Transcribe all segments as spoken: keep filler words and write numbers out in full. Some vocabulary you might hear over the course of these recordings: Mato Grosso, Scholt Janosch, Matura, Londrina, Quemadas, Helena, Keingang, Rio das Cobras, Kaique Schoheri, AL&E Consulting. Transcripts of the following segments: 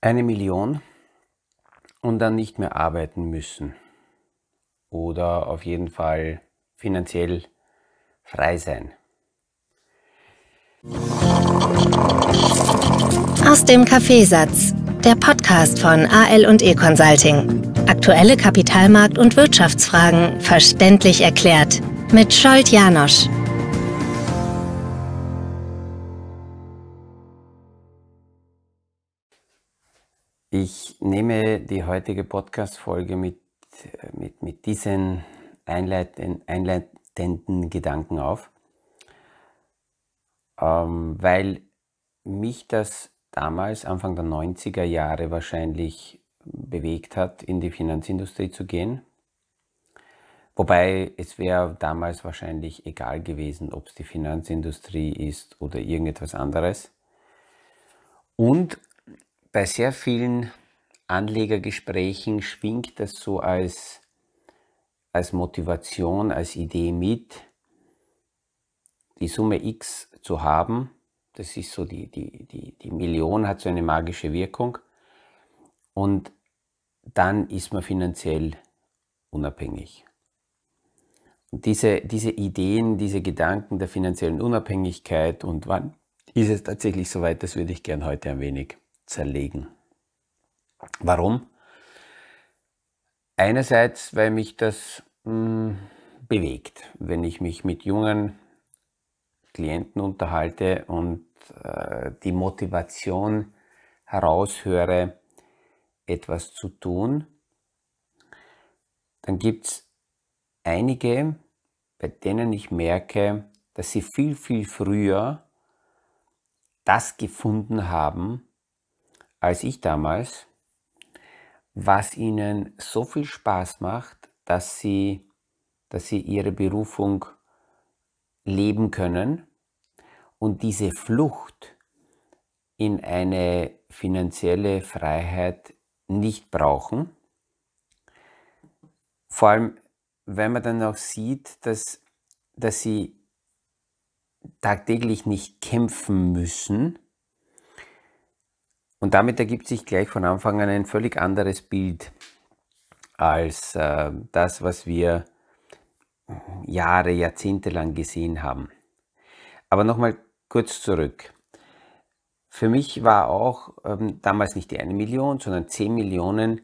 eine Million und dann nicht mehr arbeiten müssen oder auf jeden Fall finanziell frei sein. Aus dem Kaffeesatz, der Podcast von A L und E Consulting. Aktuelle Kapitalmarkt- und Wirtschaftsfragen verständlich erklärt mit Scholt Janosch. Ich nehme die heutige Podcast-Folge mit, mit, mit diesen einleitenden Gedanken auf, ähm, weil mich das damals, Anfang der neunziger Jahre, wahrscheinlich bewegt hat, in die Finanzindustrie zu gehen. Wobei es wäre damals wahrscheinlich egal gewesen, ob es die Finanzindustrie ist oder irgendetwas anderes. Und bei sehr vielen Anlegergesprächen schwingt das so als, als Motivation, als Idee mit, die Summe X zu haben. Das ist so, die, die, die, die Million hat so eine magische Wirkung. Und dann ist man finanziell unabhängig. Und diese, diese Ideen, diese Gedanken der finanziellen Unabhängigkeit und wann ist es tatsächlich soweit, das würde ich gern heute ein wenig zerlegen. Warum? Einerseits, weil mich das mh, bewegt, wenn ich mich mit jungen Klienten unterhalte und äh, die Motivation heraushöre, etwas zu tun. Dann gibt es einige, bei denen ich merke, dass sie viel, viel früher das gefunden haben, als ich damals, was ihnen so viel Spaß macht, dass sie, dass sie ihre Berufung leben können und diese Flucht in eine finanzielle Freiheit nicht brauchen. Vor allem, wenn man dann auch sieht, dass, dass sie tagtäglich nicht kämpfen müssen. Und damit ergibt sich gleich von Anfang an ein völlig anderes Bild als äh, das, was wir Jahre, Jahrzehnte lang gesehen haben. Aber nochmal kurz zurück. Für mich war auch ähm, damals nicht die eine Million, sondern zehn Millionen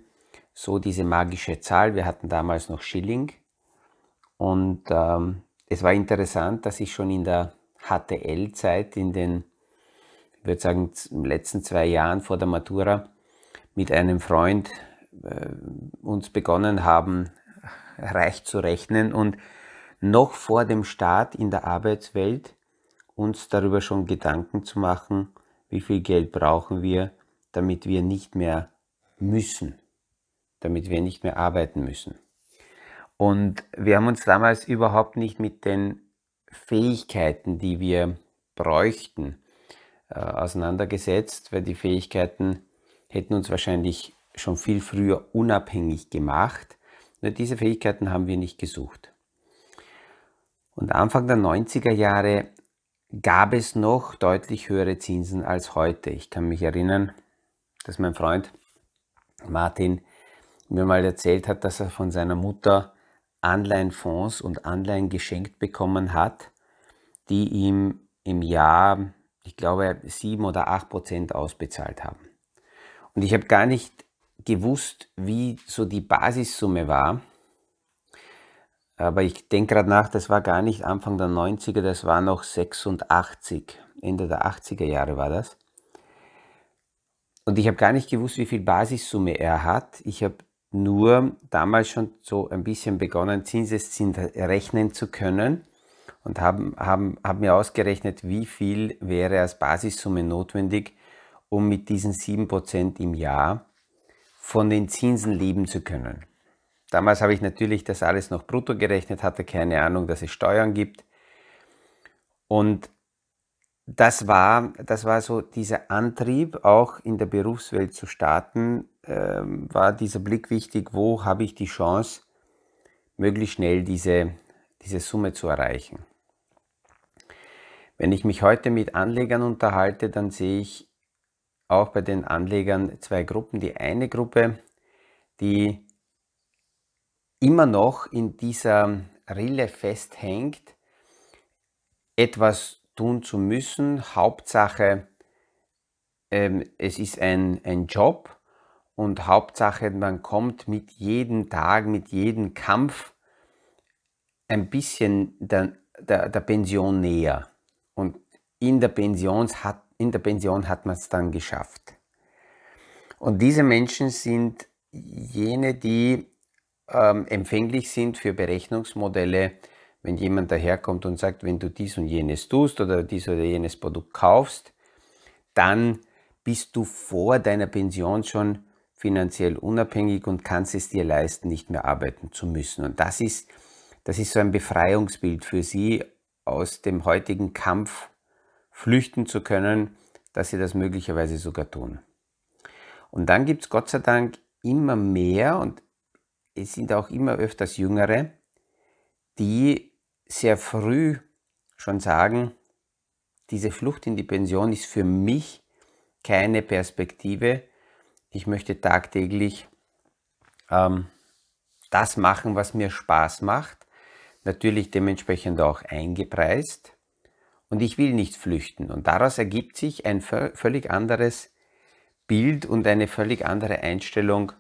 so diese magische Zahl. Wir hatten damals noch Schilling. Und ähm, es war interessant, dass ich schon in der H T L-Zeit, in den Ich würde sagen, in den letzten zwei Jahren vor der Matura mit einem Freund äh, uns begonnen haben, reich zu rechnen und noch vor dem Start in der Arbeitswelt uns darüber schon Gedanken zu machen, wie viel Geld brauchen wir, damit wir nicht mehr müssen, damit wir nicht mehr arbeiten müssen. Und wir haben uns damals überhaupt nicht mit den Fähigkeiten, die wir bräuchten, auseinandergesetzt, weil die Fähigkeiten hätten uns wahrscheinlich schon viel früher unabhängig gemacht. Nur diese Fähigkeiten haben wir nicht gesucht. Und Anfang der neunziger Jahre gab es noch deutlich höhere Zinsen als heute. Ich kann mich erinnern, dass mein Freund Martin mir mal erzählt hat, dass er von seiner Mutter Anleihenfonds und Anleihen geschenkt bekommen hat, die ihm im Jahr, ich glaube, sieben oder acht Prozent ausbezahlt haben. Und ich habe gar nicht gewusst, wie so die Basissumme war. Aber ich denke gerade nach, das war gar nicht Anfang der neunziger, das war noch sechsundachtzig. Ende der achtziger Jahre war das. Und ich habe gar nicht gewusst, wie viel Basissumme er hat. Ich habe nur damals schon so ein bisschen begonnen, Zinseszins rechnen zu können. Und haben, haben, haben mir ausgerechnet, wie viel wäre als Basissumme notwendig, um mit diesen sieben Prozent im Jahr von den Zinsen leben zu können. Damals habe ich natürlich das alles noch brutto gerechnet, hatte keine Ahnung, dass es Steuern gibt. Und das war, das war so dieser Antrieb, auch in der Berufswelt zu starten, äh, war dieser Blick wichtig, wo habe ich die Chance, möglichst schnell diese, diese Summe zu erreichen. Wenn ich mich heute mit Anlegern unterhalte, dann sehe ich auch bei den Anlegern zwei Gruppen. Die eine Gruppe, die immer noch in dieser Rille festhängt, etwas tun zu müssen. Hauptsache, ähm, es ist ein, ein Job und Hauptsache, man kommt mit jedem Tag, mit jedem Kampf ein bisschen der, der, der Pension näher. Und in der Pension hat, in der Pension hat man es dann geschafft. Und diese Menschen sind jene, die ähm, empfänglich sind für Berechnungsmodelle. Wenn jemand daherkommt und sagt, wenn du dies und jenes tust oder dies oder jenes Produkt kaufst, dann bist du vor deiner Pension schon finanziell unabhängig und kannst es dir leisten, nicht mehr arbeiten zu müssen. Und das ist, das ist so ein Befreiungsbild für sie, aus dem heutigen Kampf flüchten zu können, dass sie das möglicherweise sogar tun. Und dann gibt es Gott sei Dank immer mehr, und es sind auch immer öfters Jüngere, die sehr früh schon sagen, diese Flucht in die Pension ist für mich keine Perspektive. Ich möchte tagtäglich ähm, das machen, was mir Spaß macht, natürlich dementsprechend auch eingepreist, und ich will nicht flüchten. Und daraus ergibt sich ein völlig anderes Bild und eine völlig andere Einstellung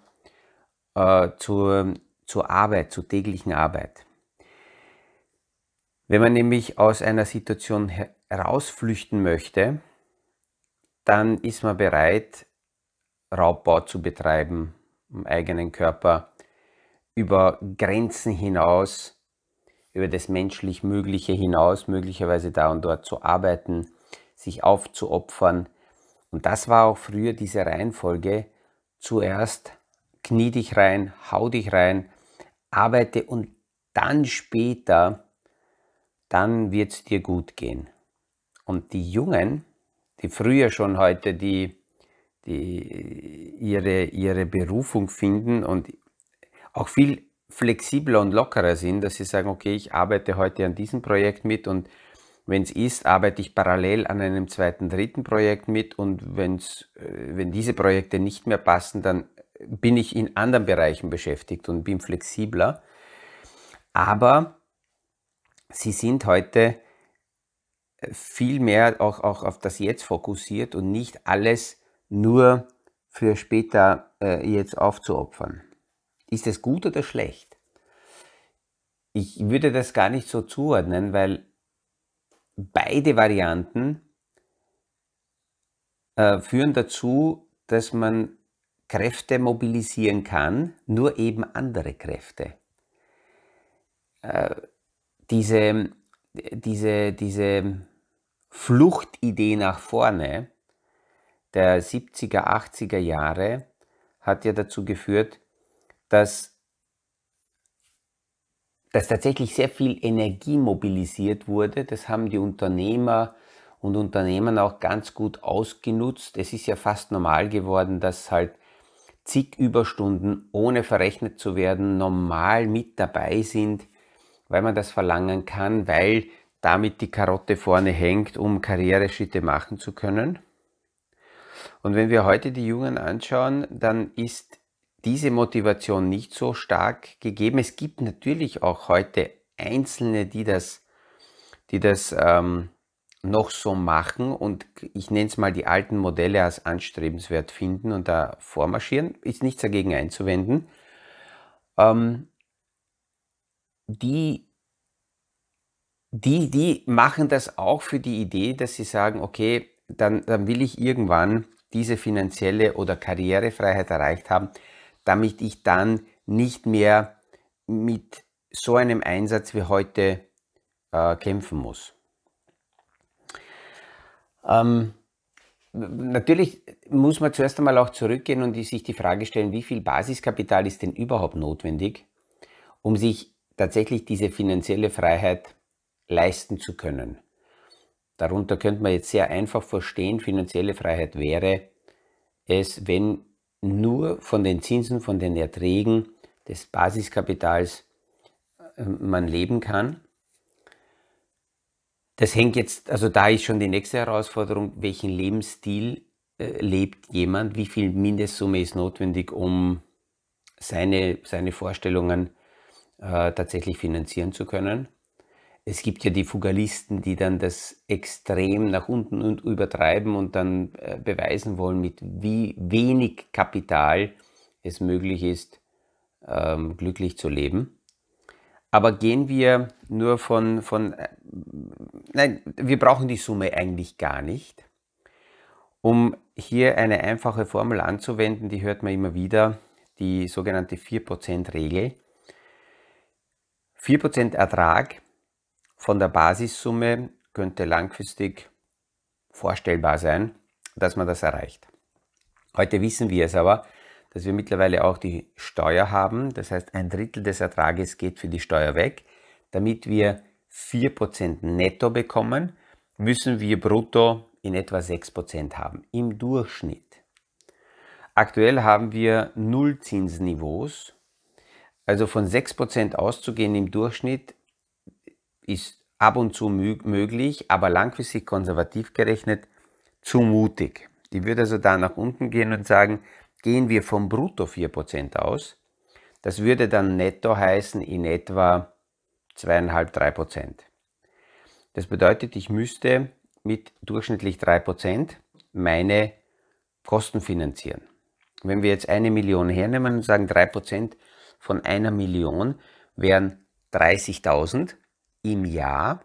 äh, zur, zur Arbeit, zur täglichen Arbeit. Wenn man nämlich aus einer Situation herausflüchten möchte, dann ist man bereit, Raubbau zu betreiben am eigenen Körper, über Grenzen hinaus, über das menschlich Mögliche hinaus, möglicherweise da und dort zu arbeiten, sich aufzuopfern. Und das war auch früher diese Reihenfolge: zuerst knie dich rein, hau dich rein, arbeite und dann später, dann wird es dir gut gehen. Und die Jungen, die früher schon heute die, die ihre, ihre Berufung finden und auch viel flexibler und lockerer sind, dass sie sagen, okay, ich arbeite heute an diesem Projekt mit, und wenn es ist, arbeite ich parallel an einem zweiten, dritten Projekt mit, und wenn's, wenn diese Projekte nicht mehr passen, dann bin ich in anderen Bereichen beschäftigt und bin flexibler. Aber sie sind heute viel mehr auch, auch auf das Jetzt fokussiert und nicht alles nur für später äh, jetzt aufzuopfern. Ist das gut oder schlecht? Ich würde das gar nicht so zuordnen, weil beide Varianten äh, führen dazu, dass man Kräfte mobilisieren kann, nur eben andere Kräfte. Äh, Diese, diese, diese Fluchtidee nach vorne der siebziger, achtziger Jahre hat ja dazu geführt, dass, dass tatsächlich sehr viel Energie mobilisiert wurde. Das haben die Unternehmer und Unternehmen auch ganz gut ausgenutzt. Es ist ja fast normal geworden, dass halt zig Überstunden, ohne verrechnet zu werden, normal mit dabei sind, weil man das verlangen kann, weil damit die Karotte vorne hängt, um Karriereschritte machen zu können. Und wenn wir heute die Jungen anschauen, dann ist diese Motivation nicht so stark gegeben. Es gibt natürlich auch heute Einzelne, die das, die das ähm, noch so machen und ich nenne es mal die alten Modelle als anstrebenswert finden und da vormarschieren. Ist nichts dagegen einzuwenden. Ähm, Die, die, die machen das auch für die Idee, dass sie sagen, okay, dann, dann will ich irgendwann diese finanzielle oder Karrierefreiheit erreicht haben, damit ich dann nicht mehr mit so einem Einsatz wie heute äh, kämpfen muss. Ähm, natürlich muss man zuerst einmal auch zurückgehen und sich die Frage stellen, wie viel Basiskapital ist denn überhaupt notwendig, um sich tatsächlich diese finanzielle Freiheit leisten zu können. Darunter könnte man jetzt sehr einfach verstehen, finanzielle Freiheit wäre es, wenn nur von den Zinsen, von den Erträgen des Basiskapitals man leben kann. Das hängt jetzt, also da ist schon die nächste Herausforderung, welchen Lebensstil lebt jemand, wie viel Mindestsumme ist notwendig, um seine, seine Vorstellungen äh, tatsächlich finanzieren zu können. Es gibt ja die Fugalisten, die dann das extrem nach unten und übertreiben und dann äh, beweisen wollen, mit wie wenig Kapital es möglich ist, ähm, glücklich zu leben. Aber gehen wir nur von, von äh, nein, wir brauchen die Summe eigentlich gar nicht. Um hier eine einfache Formel anzuwenden, die hört man immer wieder, die sogenannte vier Prozent Regel. vier Prozent Ertrag von der Basissumme könnte langfristig vorstellbar sein, dass man das erreicht. Heute wissen wir es aber, dass wir mittlerweile auch die Steuer haben. Das heißt, ein Drittel des Ertrages geht für die Steuer weg. Damit wir vier Prozent netto bekommen, müssen wir brutto in etwa sechs Prozent haben, im Durchschnitt. Aktuell haben wir Nullzinsniveaus, also von sechs Prozent auszugehen im Durchschnitt ist ab und zu möglich, aber langfristig konservativ gerechnet zu mutig. Ich würde also da nach unten gehen und sagen, gehen wir vom Brutto vier Prozent aus, das würde dann netto heißen in etwa zwei Komma fünf bis drei Prozent. Das bedeutet, ich müsste mit durchschnittlich drei Prozent meine Kosten finanzieren. Wenn wir jetzt eine Million hernehmen und sagen drei Prozent von einer Million wären dreißigtausend im Jahr,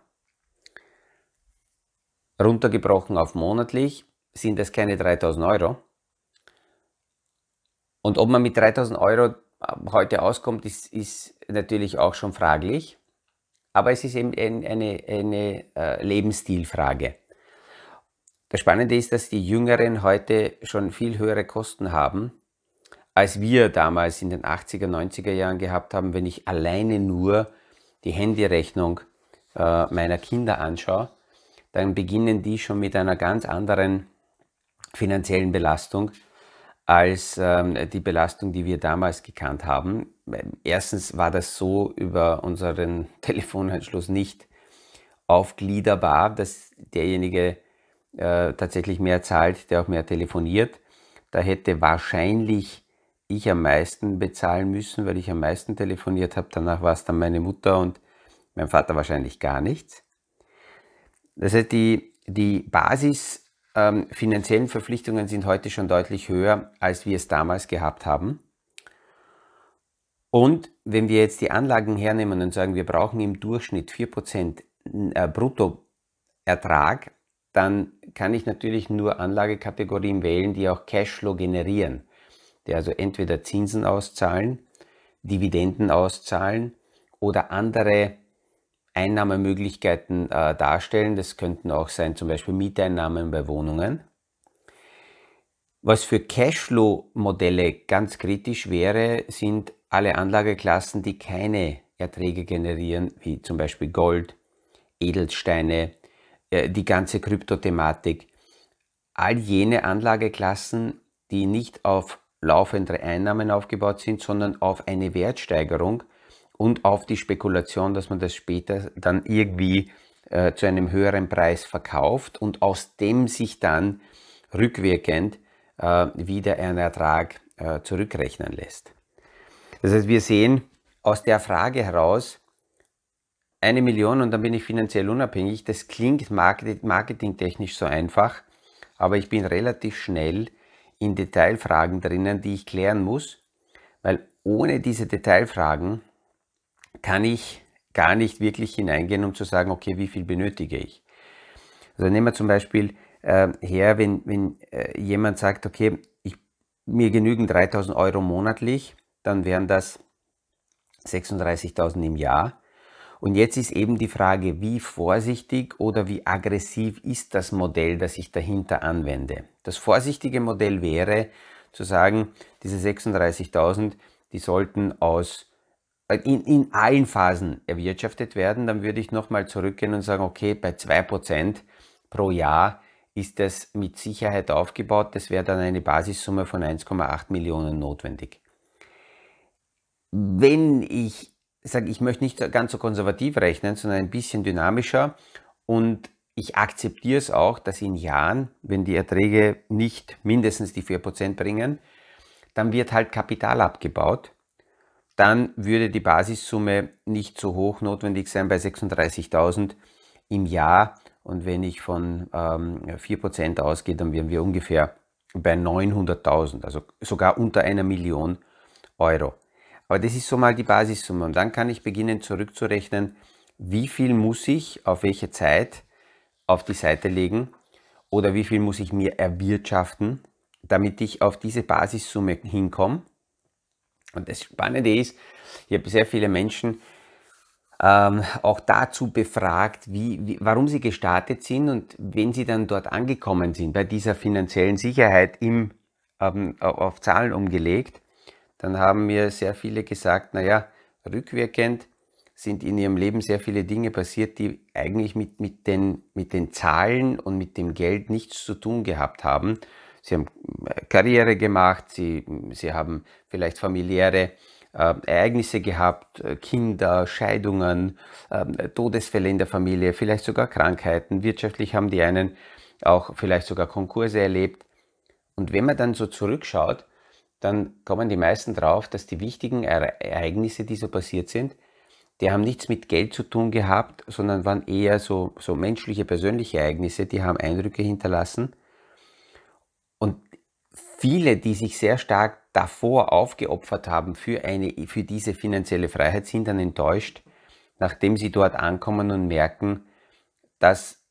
runtergebrochen auf monatlich, sind das keine dreitausend Euro. Und ob man mit dreitausend Euro heute auskommt, ist, ist natürlich auch schon fraglich, aber es ist eben eine, eine, eine Lebensstilfrage. Das Spannende ist, dass die Jüngeren heute schon viel höhere Kosten haben, als wir damals in den achtziger, neunziger Jahren gehabt haben. Wenn ich alleine nur die Handyrechnung äh, meiner Kinder anschaue, dann beginnen die schon mit einer ganz anderen finanziellen Belastung als ähm, die Belastung, die wir damals gekannt haben. Erstens war das so über unseren Telefonanschluss nicht aufgliederbar, dass derjenige tatsächlich mehr zahlt, der auch mehr telefoniert. Da hätte wahrscheinlich ich am meisten bezahlen müssen, weil ich am meisten telefoniert habe. Danach war es dann meine Mutter und mein Vater wahrscheinlich gar nichts. Das heißt, die, die Basis ähm, finanziellen Verpflichtungen sind heute schon deutlich höher, als wir es damals gehabt haben. Und wenn wir jetzt die Anlagen hernehmen und sagen, wir brauchen im Durchschnitt vier Prozent Bruttoertrag, dann kann ich natürlich nur Anlagekategorien wählen, die auch Cashflow generieren, die also entweder Zinsen auszahlen, Dividenden auszahlen oder andere Einnahmemöglichkeiten äh, darstellen. Das könnten auch sein zum Beispiel Mieteinnahmen bei Wohnungen. Was für Cashflow-Modelle ganz kritisch wäre, sind alle Anlageklassen, die keine Erträge generieren, wie zum Beispiel Gold, Edelsteine, die ganze Kryptothematik, all jene Anlageklassen, die nicht auf laufende Einnahmen aufgebaut sind, sondern auf eine Wertsteigerung und auf die Spekulation, dass man das später dann irgendwie äh, zu einem höheren Preis verkauft und aus dem sich dann rückwirkend äh, wieder ein Ertrag äh, zurückrechnen lässt. Das heißt, wir sehen aus der Frage heraus, eine Million und dann bin ich finanziell unabhängig. Das klingt marketingtechnisch so einfach, aber ich bin relativ schnell in Detailfragen drinnen, die ich klären muss, weil ohne diese Detailfragen kann ich gar nicht wirklich hineingehen, um zu sagen, okay, wie viel benötige ich. Also nehmen wir zum Beispiel äh, her, wenn, wenn äh, jemand sagt, okay, ich, mir genügen dreitausend Euro monatlich, dann wären das sechsunddreißigtausend im Jahr. Und jetzt ist eben die Frage, wie vorsichtig oder wie aggressiv ist das Modell, das ich dahinter anwende. Das vorsichtige Modell wäre zu sagen, diese sechsunddreißigtausend, die sollten aus, in, in allen Phasen erwirtschaftet werden. Dann würde ich nochmal zurückgehen und sagen, okay, bei zwei Prozent pro Jahr ist das mit Sicherheit aufgebaut. Das wäre dann eine Basissumme von eins Komma acht Millionen notwendig. Wenn ich Ich sage, ich möchte nicht ganz so konservativ rechnen, sondern ein bisschen dynamischer und Ich akzeptiere es auch, dass in Jahren, wenn die Erträge nicht mindestens die vier Prozent bringen, dann wird halt Kapital abgebaut. Dann würde die Basissumme nicht so hoch notwendig sein bei sechsunddreißigtausend im Jahr. Und wenn ich von ähm, vier Prozent ausgehe, dann wären wir ungefähr bei neunhunderttausend, also sogar unter einer Million Euro. Aber das ist so mal die Basissumme. Und dann kann ich beginnen zurückzurechnen, wie viel muss ich auf welche Zeit auf die Seite legen oder wie viel muss ich mir erwirtschaften, damit ich auf diese Basissumme hinkomme. Und das Spannende ist, ich habe sehr viele Menschen ähm, auch dazu befragt, wie, wie, warum sie gestartet sind und wenn sie dann dort angekommen sind, bei dieser finanziellen Sicherheit im, ähm, auf Zahlen umgelegt, dann haben mir sehr viele gesagt, naja, rückwirkend sind in ihrem Leben sehr viele Dinge passiert, die eigentlich mit, mit, den, mit den Zahlen und mit dem Geld nichts zu tun gehabt haben. Sie haben Karriere gemacht, sie, sie haben vielleicht familiäre äh, Ereignisse gehabt, Kinder, Scheidungen, äh, Todesfälle in der Familie, vielleicht sogar Krankheiten. Wirtschaftlich haben die einen auch vielleicht sogar Konkurse erlebt. Und wenn man dann so zurückschaut, dann kommen die meisten drauf, dass die wichtigen Ereignisse, die so passiert sind, die haben nichts mit Geld zu tun gehabt, sondern waren eher so, so menschliche, persönliche Ereignisse, die haben Eindrücke hinterlassen. Und viele, die sich sehr stark davor aufgeopfert haben für, eine, für diese finanzielle Freiheit, sind dann enttäuscht, nachdem sie dort ankommen und merken, dass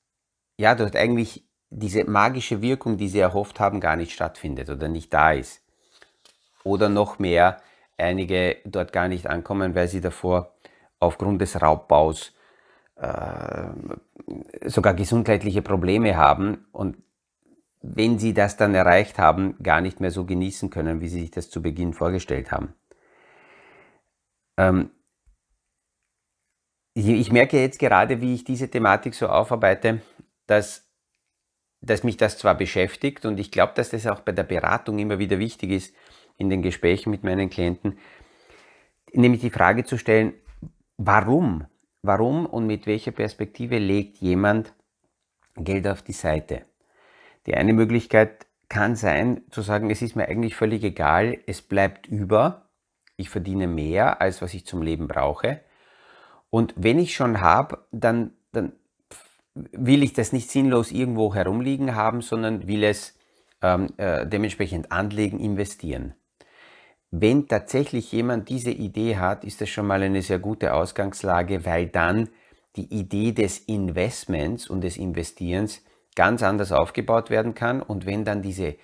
ja, dort eigentlich diese magische Wirkung, die sie erhofft haben, gar nicht stattfindet oder nicht da ist. Oder noch mehr, einige dort gar nicht ankommen, weil sie davor aufgrund des Raubbaus äh, sogar gesundheitliche Probleme haben und wenn sie das dann erreicht haben, gar nicht mehr so genießen können, wie sie sich das zu Beginn vorgestellt haben. Ähm ich merke jetzt gerade, wie ich diese Thematik so aufarbeite, dass, dass mich das zwar beschäftigt und ich glaube, dass das auch bei der Beratung immer wieder wichtig ist, in den Gesprächen mit meinen Klienten, nämlich die Frage zu stellen, Warum? Warum und mit welcher Perspektive legt jemand Geld auf die Seite? Die eine Möglichkeit kann sein, zu sagen, es ist mir eigentlich völlig egal, es bleibt über, ich verdiene mehr, als was ich zum Leben brauche. Und wenn ich schon habe, dann, dann will ich das nicht sinnlos irgendwo herumliegen haben, sondern will es ähm, äh, dementsprechend anlegen, investieren. Wenn tatsächlich jemand diese Idee hat, ist das schon mal eine sehr gute Ausgangslage, weil dann die Idee des Investments und des Investierens ganz anders aufgebaut werden kann. Und wenn dann diese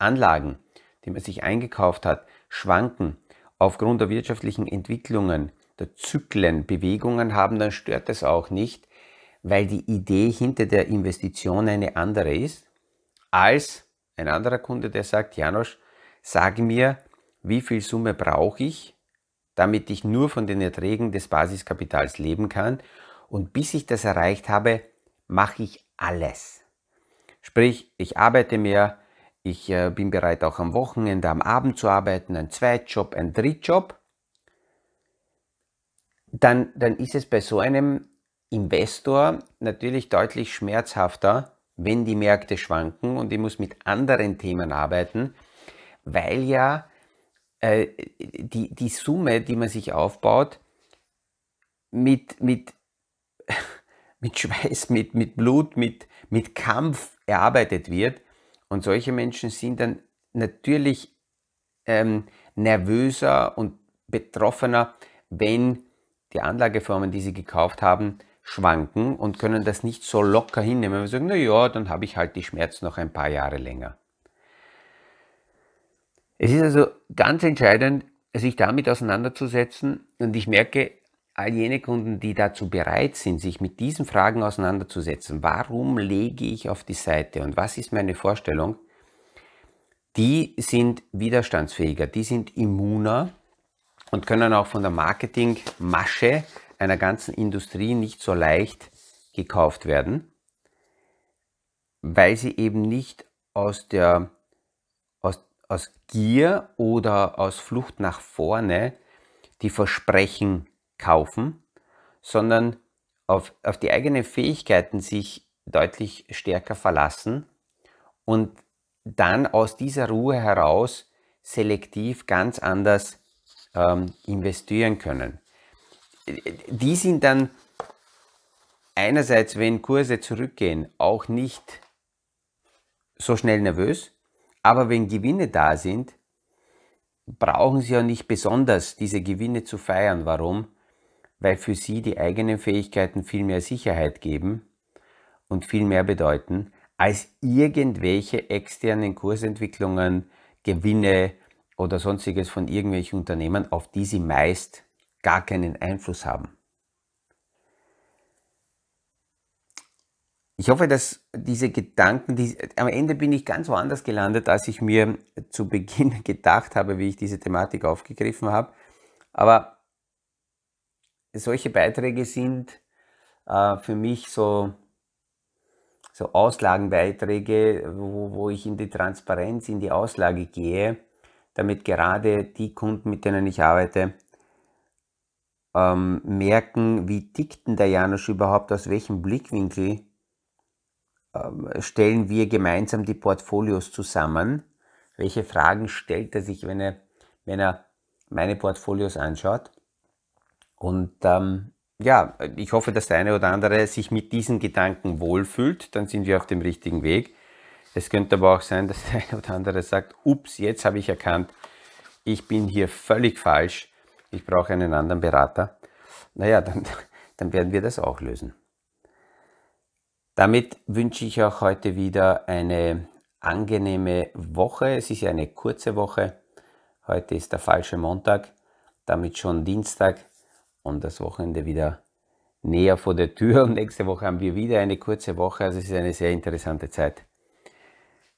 Anlagen, die man sich eingekauft hat, schwanken, aufgrund der wirtschaftlichen Entwicklungen, der Zyklen, Bewegungen haben, dann stört das auch nicht, weil die Idee hinter der Investition eine andere ist, als ein anderer Kunde, der sagt, Janosch, sag mir, wie viel Summe brauche ich, damit ich nur von den Erträgen des Basiskapitals leben kann. Und bis ich das erreicht habe, mache ich alles. Sprich, ich arbeite mehr, ich bin bereit auch am Wochenende, am Abend zu arbeiten, ein Zweitjob, ein Drittjob. Dann, dann ist es bei so einem Investor natürlich deutlich schmerzhafter, wenn die Märkte schwanken und ich muss mit anderen Themen arbeiten, weil ja Die, die Summe, die man sich aufbaut, mit, mit, mit Schweiß, mit, mit Blut, mit, mit Kampf erarbeitet wird. Und solche Menschen sind dann natürlich ähm, nervöser und betroffener, wenn die Anlageformen, die sie gekauft haben, schwanken und können das nicht so locker hinnehmen. Wir sagen, naja, dann habe ich halt die Schmerzen noch ein paar Jahre länger. Es ist also ganz entscheidend, sich damit auseinanderzusetzen und ich merke, all jene Kunden, die dazu bereit sind, sich mit diesen Fragen auseinanderzusetzen, warum lege ich auf die Seite und was ist meine Vorstellung, die sind widerstandsfähiger, die sind immuner und können auch von der Marketingmasche einer ganzen Industrie nicht so leicht gekauft werden, weil sie eben nicht aus der aus Gier oder aus Flucht nach vorne die Versprechen kaufen, sondern auf, auf die eigenen Fähigkeiten, sich deutlich stärker verlassen und dann aus dieser Ruhe heraus selektiv ganz anders ähm, investieren können. Die sind dann einerseits, wenn Kurse zurückgehen, auch nicht so schnell nervös, aber wenn Gewinne da sind, brauchen sie ja nicht besonders diese Gewinne zu feiern. Warum? Weil für sie die eigenen Fähigkeiten viel mehr Sicherheit geben und viel mehr bedeuten, als irgendwelche externen Kursentwicklungen, Gewinne oder sonstiges von irgendwelchen Unternehmen, auf die sie meist gar keinen Einfluss haben. Ich hoffe, dass diese Gedanken, die, am Ende bin ich ganz woanders gelandet, als ich mir zu Beginn gedacht habe, wie ich diese Thematik aufgegriffen habe. Aber solche Beiträge sind äh, für mich so, so Auslagenbeiträge, wo, wo ich in die Transparenz, in die Auslage gehe, damit gerade die Kunden, mit denen ich arbeite, ähm, merken, wie tickt denn der Janosch überhaupt, aus welchem Blickwinkel stellen wir gemeinsam die Portfolios zusammen. Welche Fragen stellt er sich, wenn er, wenn er meine Portfolios anschaut? Und ähm, ja, ich hoffe, dass der eine oder andere sich mit diesen Gedanken wohlfühlt. Dann sind wir auf dem richtigen Weg. Es könnte aber auch sein, dass der eine oder andere sagt, ups, jetzt habe ich erkannt, ich bin hier völlig falsch. Ich brauche einen anderen Berater. Naja, dann, dann werden wir das auch lösen. Damit wünsche ich auch heute wieder eine angenehme Woche. Es ist ja eine kurze Woche. Heute ist der falsche Montag, damit schon Dienstag und das Wochenende wieder näher vor der Tür. Und nächste Woche haben wir wieder eine kurze Woche. Also es ist eine sehr interessante Zeit.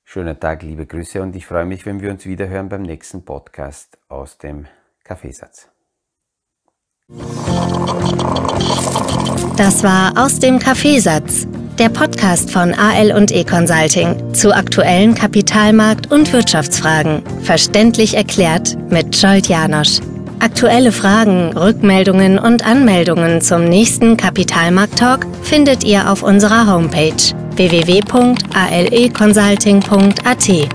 Schönen Tag, liebe Grüße und ich freue mich, wenn wir uns wieder hören beim nächsten Podcast aus dem Kaffeesatz. Das war aus dem Kaffeesatz. Der Podcast von A L und E Consulting zu aktuellen Kapitalmarkt- und Wirtschaftsfragen. Verständlich erklärt mit Scholt Janosch. Aktuelle Fragen, Rückmeldungen und Anmeldungen zum nächsten Kapitalmarkt-Talk findet ihr auf unserer Homepage w w w punkt a l e consulting punkt a t.